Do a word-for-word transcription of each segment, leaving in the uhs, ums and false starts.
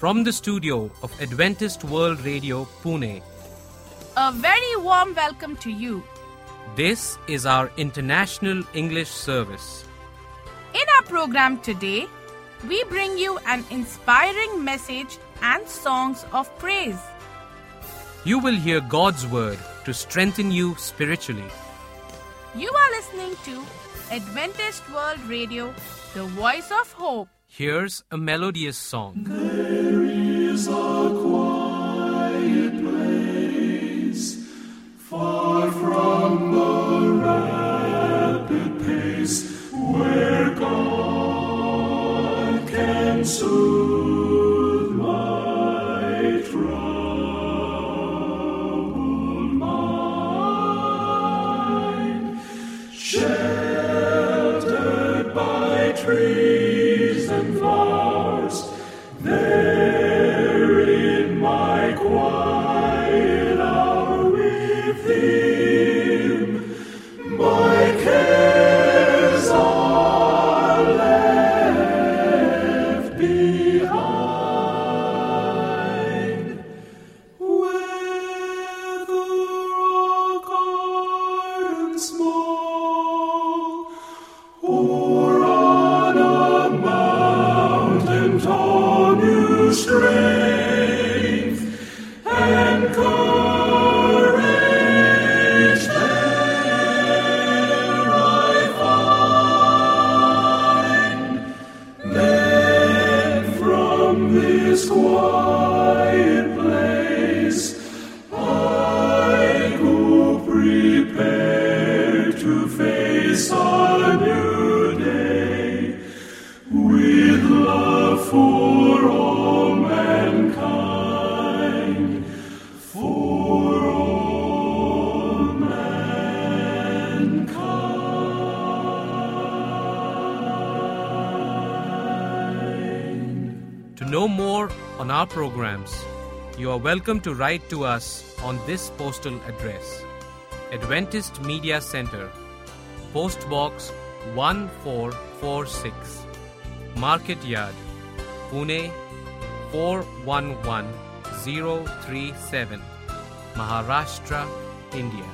From the studio of Adventist World Radio, Pune, a very warm welcome to you. This is our International English Service. In our program today, we bring you an inspiring message and songs of praise. You will hear God's Word to strengthen you spiritually. You are listening to Adventist World Radio, the voice of hope. Here's a melodious song. There is a quiet place, far from the rapid pace, where God can soothe my troubled mind. Sheltered by trees, there in my quiet hour with Him, my cares are left behind. Whether a garden small or on a mountain tall, strength and courage there I find. Then from this quiet place I go prepared to face a new day with love for all. Know more on our programs. You are welcome to write to us on this postal address: Adventist Media Center, Post Box one four four six, Market Yard, Pune four one one zero three seven, Maharashtra, India.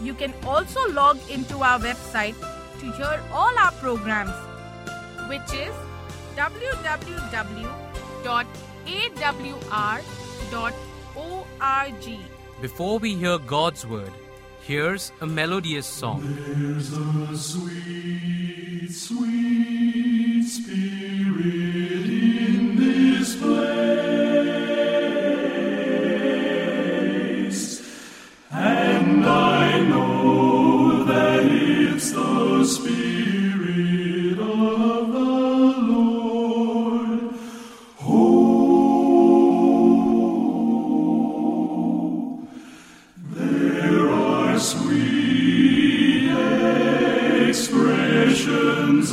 You can also log into our website to hear all our programs, which is w w w dot a w r dot org. Before we hear God's Word, here's a melodious song. There's a sweet, sweet spirit in this place, and I know that it's the Spirit of the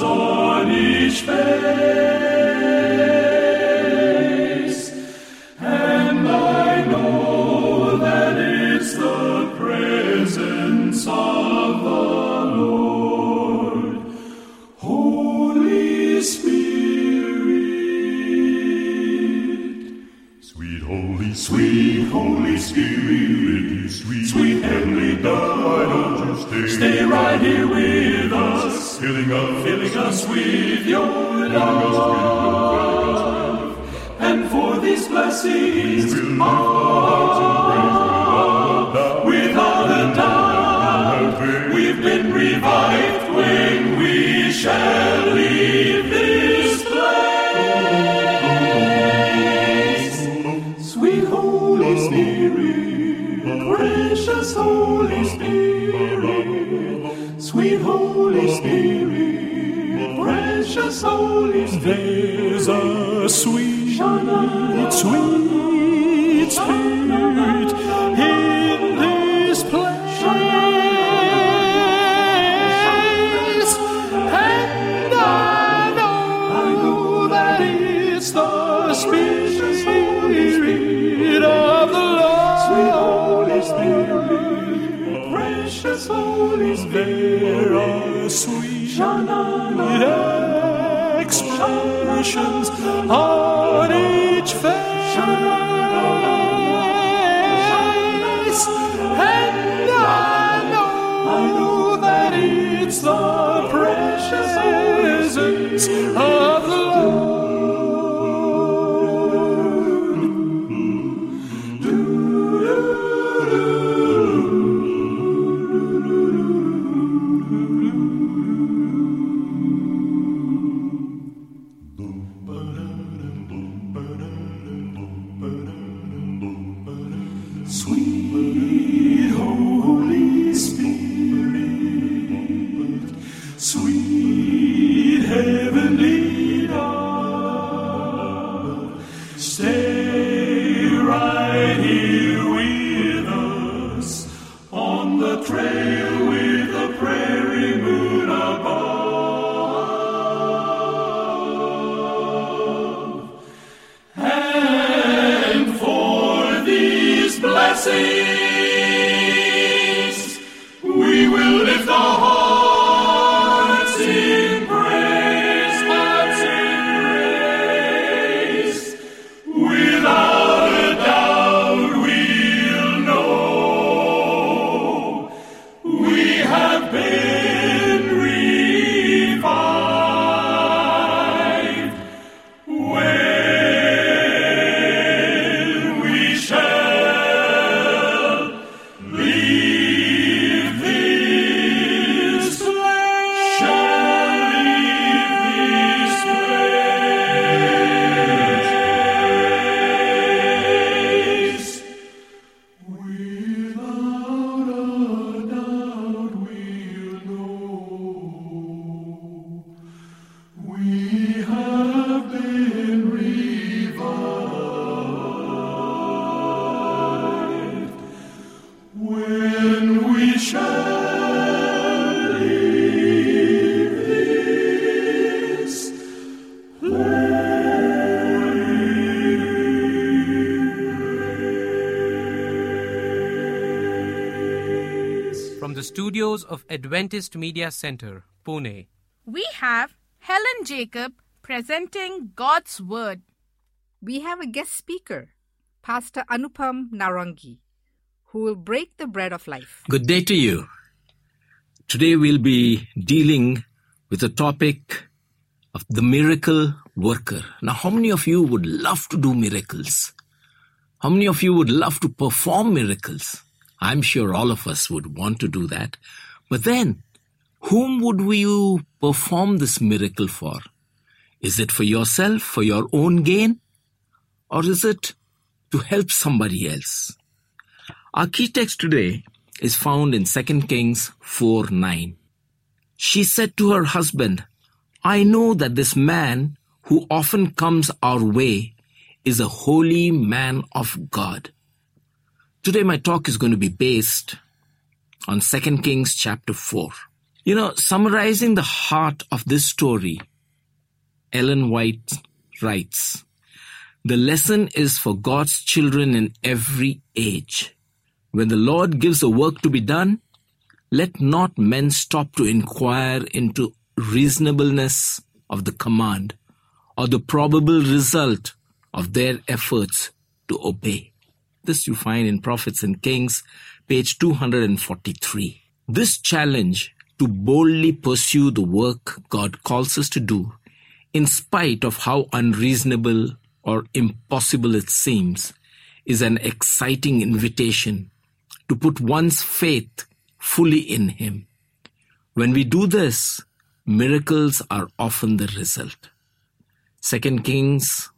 on each face, and I know that it's the presence of the Lord. Holy Spirit, sweet Holy, sweet Holy Spirit, sweet, sweet heavenly dove, stay, stay right here with us, filling us, filling us with your love, and for these blessings above, without a doubt, we've been revived when we shall leave this place. Sweet Holy Spirit, precious Holy Spirit, sweet Holy Spirit, precious Holy Spirit, there's a sweet, sweet Spirit in this place, and I know that it's the Spirit of the Lord. Sweet Holy Spirit, precious Holy Spirit, sweet expressions on each much face, and I know that it's the presence of the Lord. Studios of Adventist Media Center, Pune. We have Helen Jacob presenting God's Word. We have a guest speaker, Pastor Anupam Narangi, who will break the bread of life. Good day to you. Today we'll be dealing with the topic of the miracle worker. Now, how many of you would love to do miracles? How many of you would love to perform miracles? I'm sure all of us would want to do that. But then, whom would you perform this miracle for? Is it for yourself, for your own gain? Or is it to help somebody else? Our key text today is found in Second Kings four nine. She said to her husband, I know that this man who often comes our way is a holy man of God. Today my talk is going to be based on Second Kings chapter four. You know, summarizing the heart of this story, Ellen White writes, the lesson is for God's children in every age. When the Lord gives a work to be done, let not men stop to inquire into reasonableness of the command or the probable result of their efforts to obey. This you find in Prophets and Kings, page two forty-three. This challenge to boldly pursue the work God calls us to do, in spite of how unreasonable or impossible it seems, is an exciting invitation to put one's faith fully in Him. When we do this, miracles are often the result. Second Kings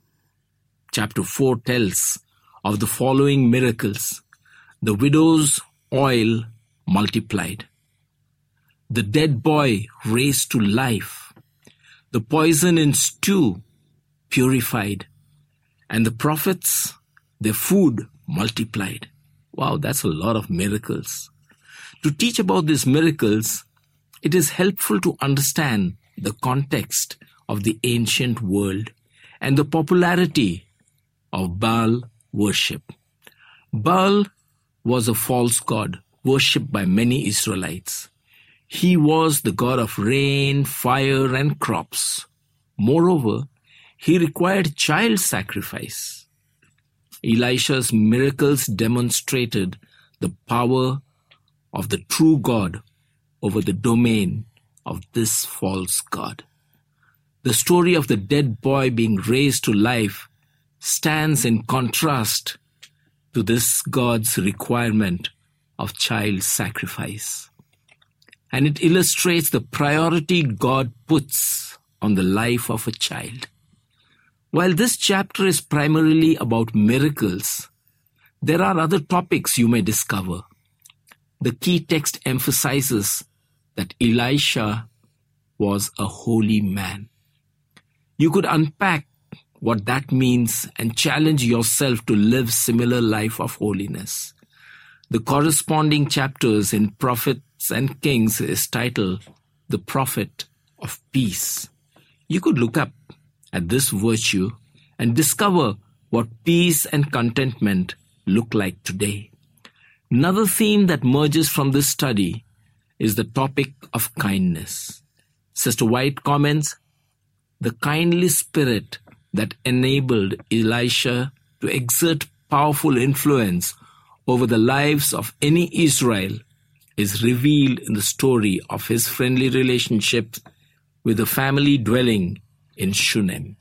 chapter four tells of the following miracles: the widow's oil multiplied, the dead boy raised to life, the poison in stew purified, and the prophets, their food multiplied. Wow, that's a lot of miracles. To teach about these miracles, it is helpful to understand the context of the ancient world and the popularity of Baal worship. Baal was a false god worshipped by many Israelites. He was the god of rain, fire, and crops. Moreover, he required child sacrifice. Elisha's miracles demonstrated the power of the true God over the domain of this false god. The story of the dead boy being raised to life stands in contrast to this god's requirement of child sacrifice. And it illustrates the priority God puts on the life of a child. While this chapter is primarily about miracles, there are other topics you may discover. The key text emphasizes that Elisha was a holy man. You could unpack what that means and challenge yourself to live a similar life of holiness. The corresponding chapters in Prophets and Kings is titled The Prophet of Peace. You could look up at this virtue and discover what peace and contentment look like today. Another theme that emerges from this study is the topic of kindness. Sister White comments, the kindly spirit that enabled Elisha to exert powerful influence over the lives of any Israel is revealed in the story of his friendly relationship with the family dwelling in Shunem.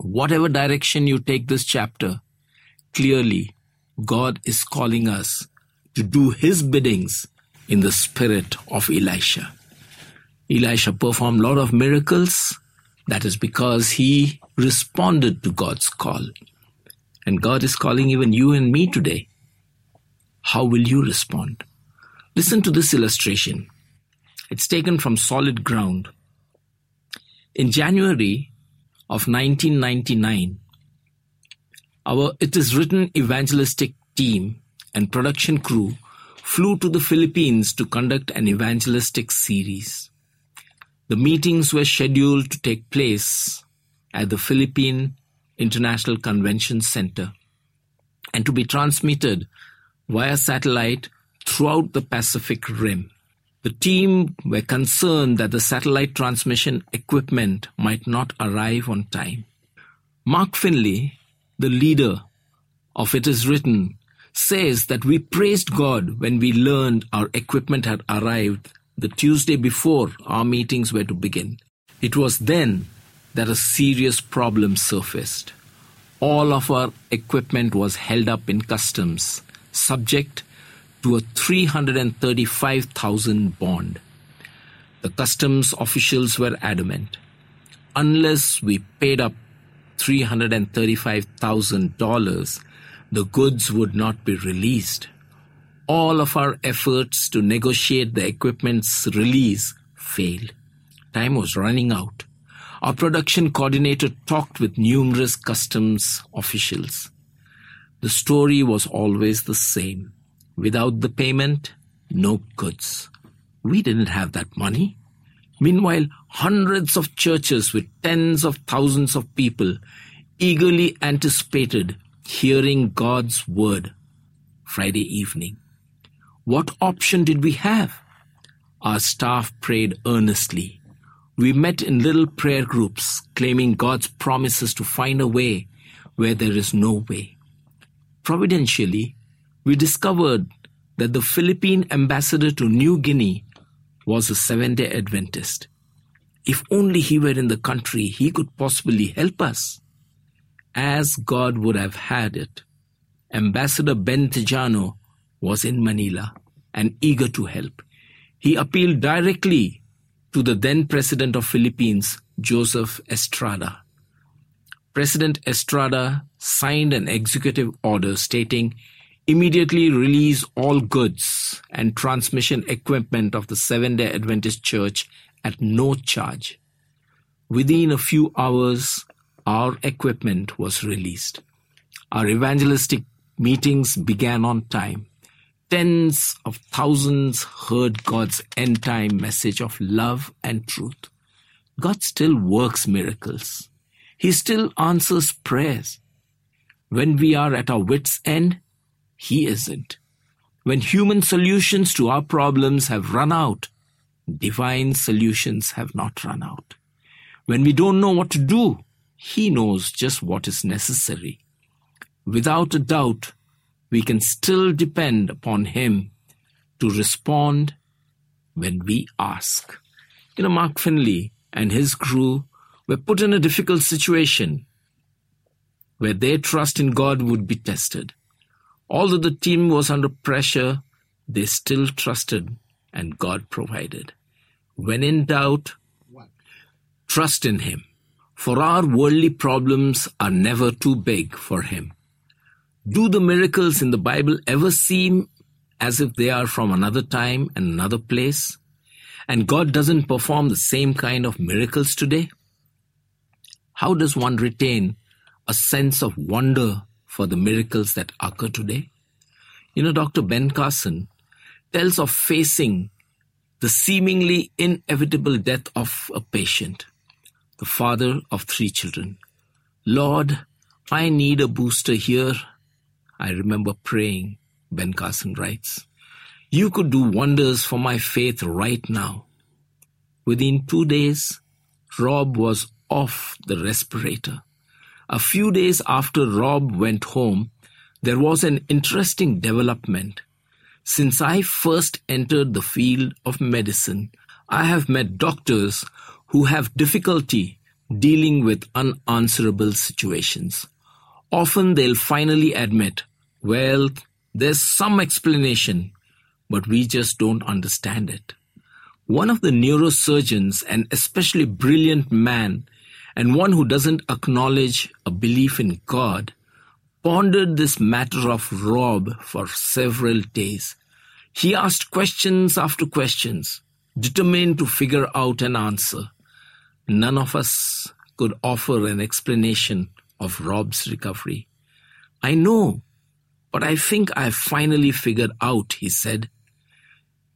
Whatever direction you take this chapter, clearly God is calling us to do his biddings in the spirit of Elisha. Elisha performed a lot of miracles. That is because he responded to God's call. And God is calling even you and me today. How will you respond? Listen to this illustration. It's taken from Solid Ground. In January of nineteen ninety-nine, our It Is Written evangelistic team and production crew flew to the Philippines to conduct an evangelistic series. The meetings were scheduled to take place at the Philippine International Convention Center and to be transmitted via satellite throughout the Pacific Rim. The team were concerned that the satellite transmission equipment might not arrive on time. Mark Finley, the leader of It Is Written, says that we praised God when we learned our equipment had arrived the Tuesday before our meetings were to begin. It was then that a serious problem surfaced. All of our equipment was held up in customs, subject to a three hundred thirty-five thousand bond. The customs officials were adamant. Unless we paid up three hundred thirty-five thousand dollars, the goods would not be released. All of our efforts to negotiate the equipment's release failed. Time was running out. Our production coordinator talked with numerous customs officials. The story was always the same. Without the payment, no goods. We didn't have that money. Meanwhile, hundreds of churches with tens of thousands of people eagerly anticipated hearing God's word Friday evening. What option did we have? Our staff prayed earnestly. We met in little prayer groups, claiming God's promises to find a way where there is no way. Providentially, we discovered that the Philippine ambassador to New Guinea was a Seventh-day Adventist. If only he were in the country, he could possibly help us. As God would have had it, Ambassador Ben Tijano was in Manila and eager to help. He appealed directly to the then President of Philippines, Joseph Estrada. President Estrada signed an executive order stating, immediately release all goods and transmission equipment of the Seventh-day Adventist Church at no charge. Within a few hours, our equipment was released. Our evangelistic meetings began on time. Tens of thousands heard God's end-time message of love and truth. God still works miracles. He still answers prayers. When we are at our wits' end, He isn't. When human solutions to our problems have run out, divine solutions have not run out. When we don't know what to do, He knows just what is necessary. without a doubt, we can still depend upon Him to respond when we ask. You know, Mark Finley and his crew were put in a difficult situation where their trust in God would be tested. Although the team was under pressure, they still trusted and God provided. When in doubt, trust in Him, for our worldly problems are never too big for Him. Do the miracles in the Bible ever seem as if they are from another time and another place, and God doesn't perform the same kind of miracles today? How does one retain a sense of wonder for the miracles that occur today? You know, Doctor Ben Carson tells of facing the seemingly inevitable death of a patient, the father of three children. "Lord, I need a booster here. I remember praying," Ben Carson writes. "You could do wonders for my faith right now." Within two days, Rob was off the respirator. A few days after Rob went home, there was an interesting development. "Since I first entered the field of medicine, I have met doctors who have difficulty dealing with unanswerable situations. Often they'll finally admit, well, there's some explanation, but we just don't understand it." One of the neurosurgeons, an especially brilliant man, and one who doesn't acknowledge a belief in God, pondered this matter of Rob for several days. He asked questions after questions, determined to figure out an answer. None of us could offer an explanation of Rob's recovery. "I know, but I think I've finally figured out," he said.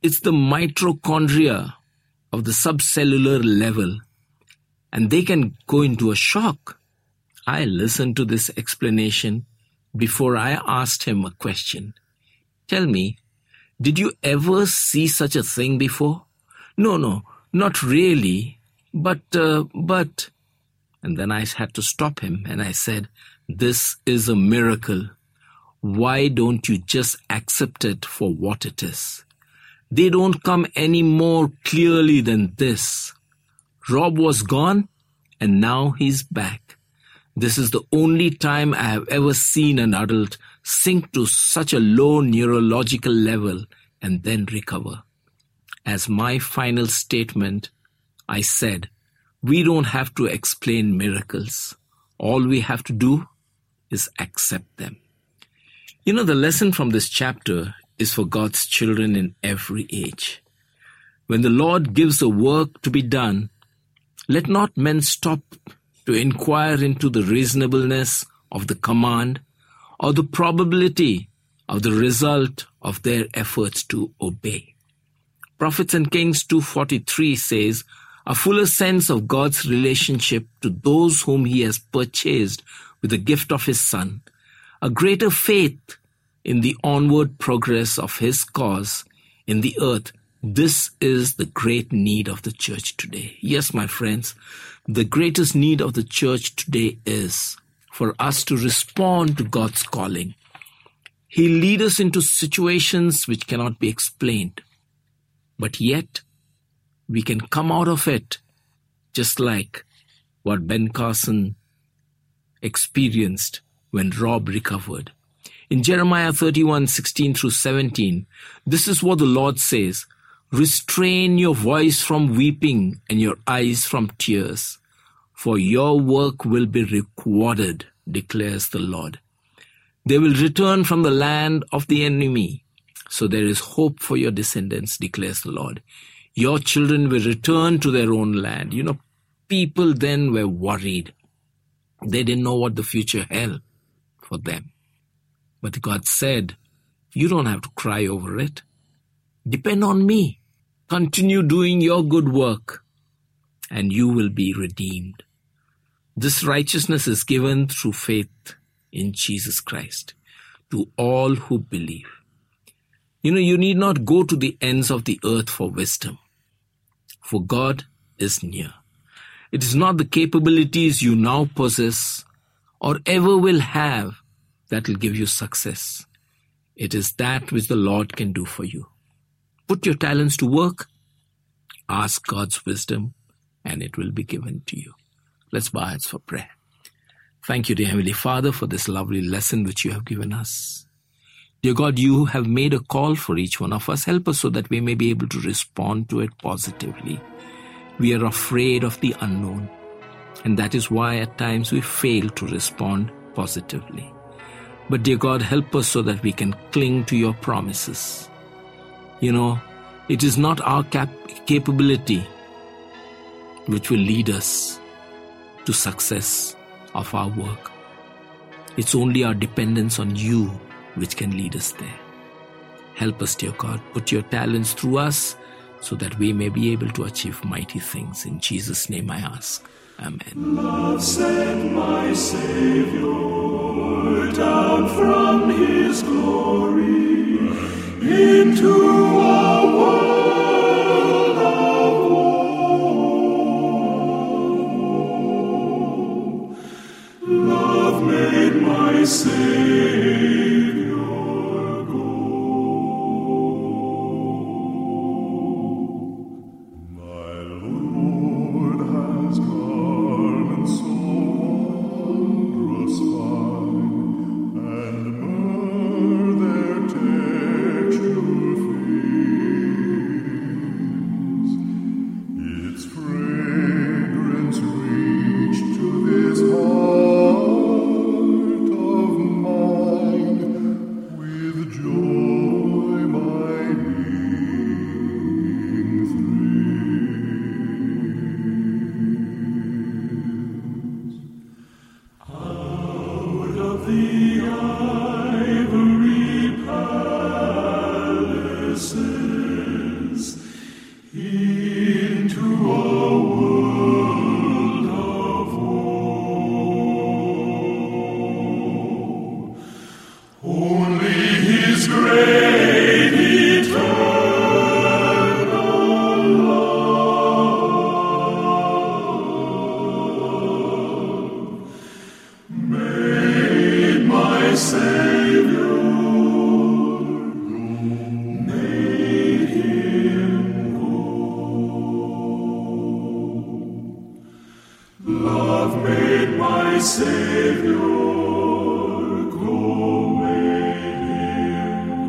"It's the mitochondria of the subcellular level, and they can go into a shock." I listened to this explanation before I asked him a question. "Tell me, did you ever see such a thing before?" "No, no, not really, but, uh, but," and then I had to stop him and I said, "This is a miracle. Why don't you just accept it for what it is? They don't come any more clearly than this. Rob was gone and now he's back. This is the only time I have ever seen an adult sink to such a low neurological level and then recover." As my final statement, I said, "We don't have to explain miracles. All we have to do is accept them." You know, the lesson from this chapter is for God's children in every age. When the Lord gives a work to be done, let not men stop to inquire into the reasonableness of the command or the probability of the result of their efforts to obey. Prophets and Kings two forty-three says, "A fuller sense of God's relationship to those whom He has purchased with the gift of His Son, a greater faith in the onward progress of His cause in the earth. This is the great need of the church today." Yes, my friends, the greatest need of the church today is for us to respond to God's calling. He'll lead us into situations which cannot be explained, but yet we can come out of it just like what Ben Carson experienced when Rob recovered. In Jeremiah thirty-one, sixteen through seventeen, this is what the Lord says, "Restrain your voice from weeping and your eyes from tears, for your work will be rewarded, declares the Lord. They will return from the land of the enemy, so there is hope for your descendants, declares the Lord. Your children will return to their own land." You know, people then were worried. They didn't know what the future held for them. But God said, "You don't have to cry over it. Depend on me. Continue doing your good work, and you will be redeemed." This righteousness is given through faith in Jesus Christ to all who believe. You know, you need not go to the ends of the earth for wisdom, for God is near. It is not the capabilities you now possess or ever will have that will give you success. It is that which the Lord can do for you. Put your talents to work, ask God's wisdom, and it will be given to you. Let's bow our heads for prayer. Thank you, dear Heavenly Father, for this lovely lesson which you have given us. Dear God, you have made a call for each one of us. Help us so that we may be able to respond to it positively. We are afraid of the unknown, and that is why at times we fail to respond positively. But dear God, help us so that we can cling to your promises. You know, it is not our cap- capability which will lead us to success of our work. It's only our dependence on you which can lead us there. Help us, dear God, put your talents through us so that we may be able to achieve mighty things. In Jesus' name I ask. Amen. Love sent my Savior down from his glory into a world of woe. Love made my Savior Savior, come in.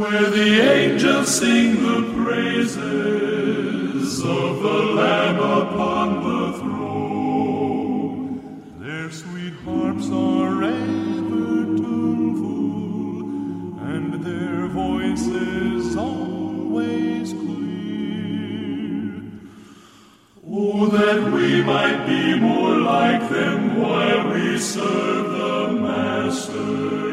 where the angels sing the praises of the Lamb upon the throne. Their sweet harps are ever tuneful, and their voices always clear. Oh, that we might be more like them while we serve the Master.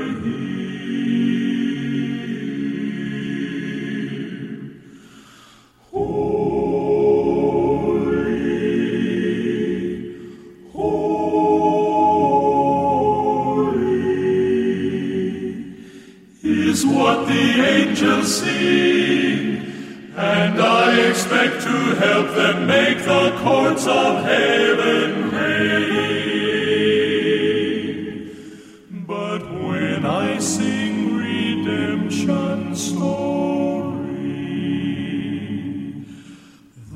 Sing, and I expect to help them make the courts of heaven ring. But when I sing redemption story,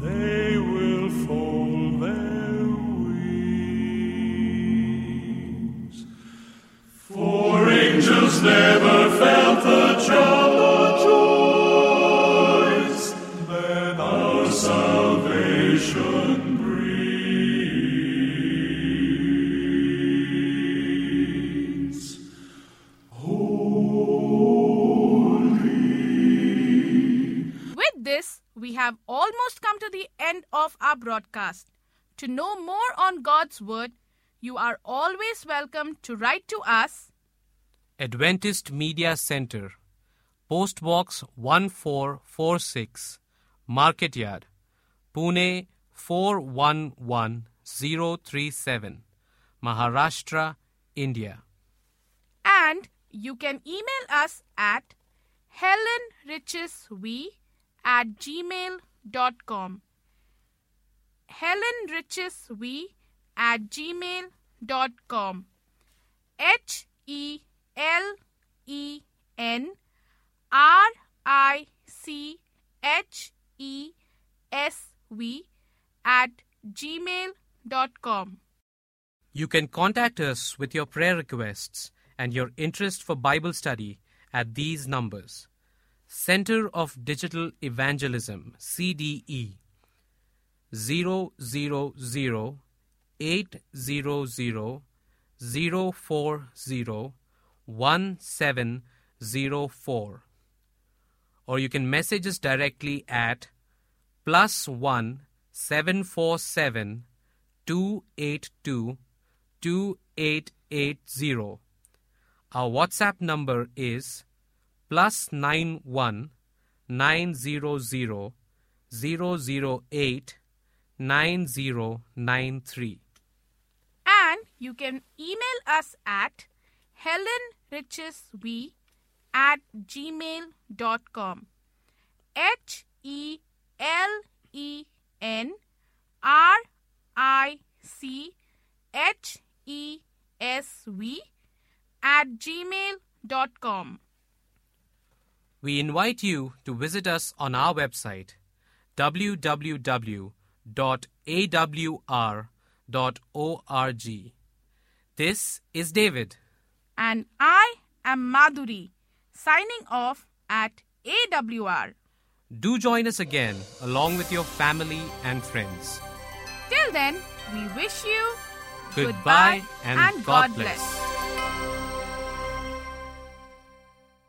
they will fold their wings. For angels never felt the joy. Have almost come to the end of our broadcast. To know more on God's Word, you are always welcome to write to us. Adventist Media Center, Post Box one four four six, Market Yard, Pune four one one zero three seven, Maharashtra, India. And you can email us at helenrichesv at gmail dot com. helenrichesv at gmail dot com. H E L E N R I C H E S V at gmail dot com. You can contact us with your prayer requests and your interest for Bible study at these numbers. Center of Digital Evangelism, C D E, zero zero zero eight zero zero zero four zero one seven zero four. Or you can message us directly at plus one seven four seven two eight two two eight eight zero. Our WhatsApp number is Plus nine one nine zero zero zero zero eight nine zero nine three. And you can email us at helenrichesv at gmail dot com. H E L E N R I C H E S V at gmail dot com. We invite you to visit us on our website, w w w dot a w r dot org. This is David. And I am Madhuri, signing off at A W R. Do join us again along with your family and friends. Till then, we wish you goodbye, goodbye and, and God bless. bless.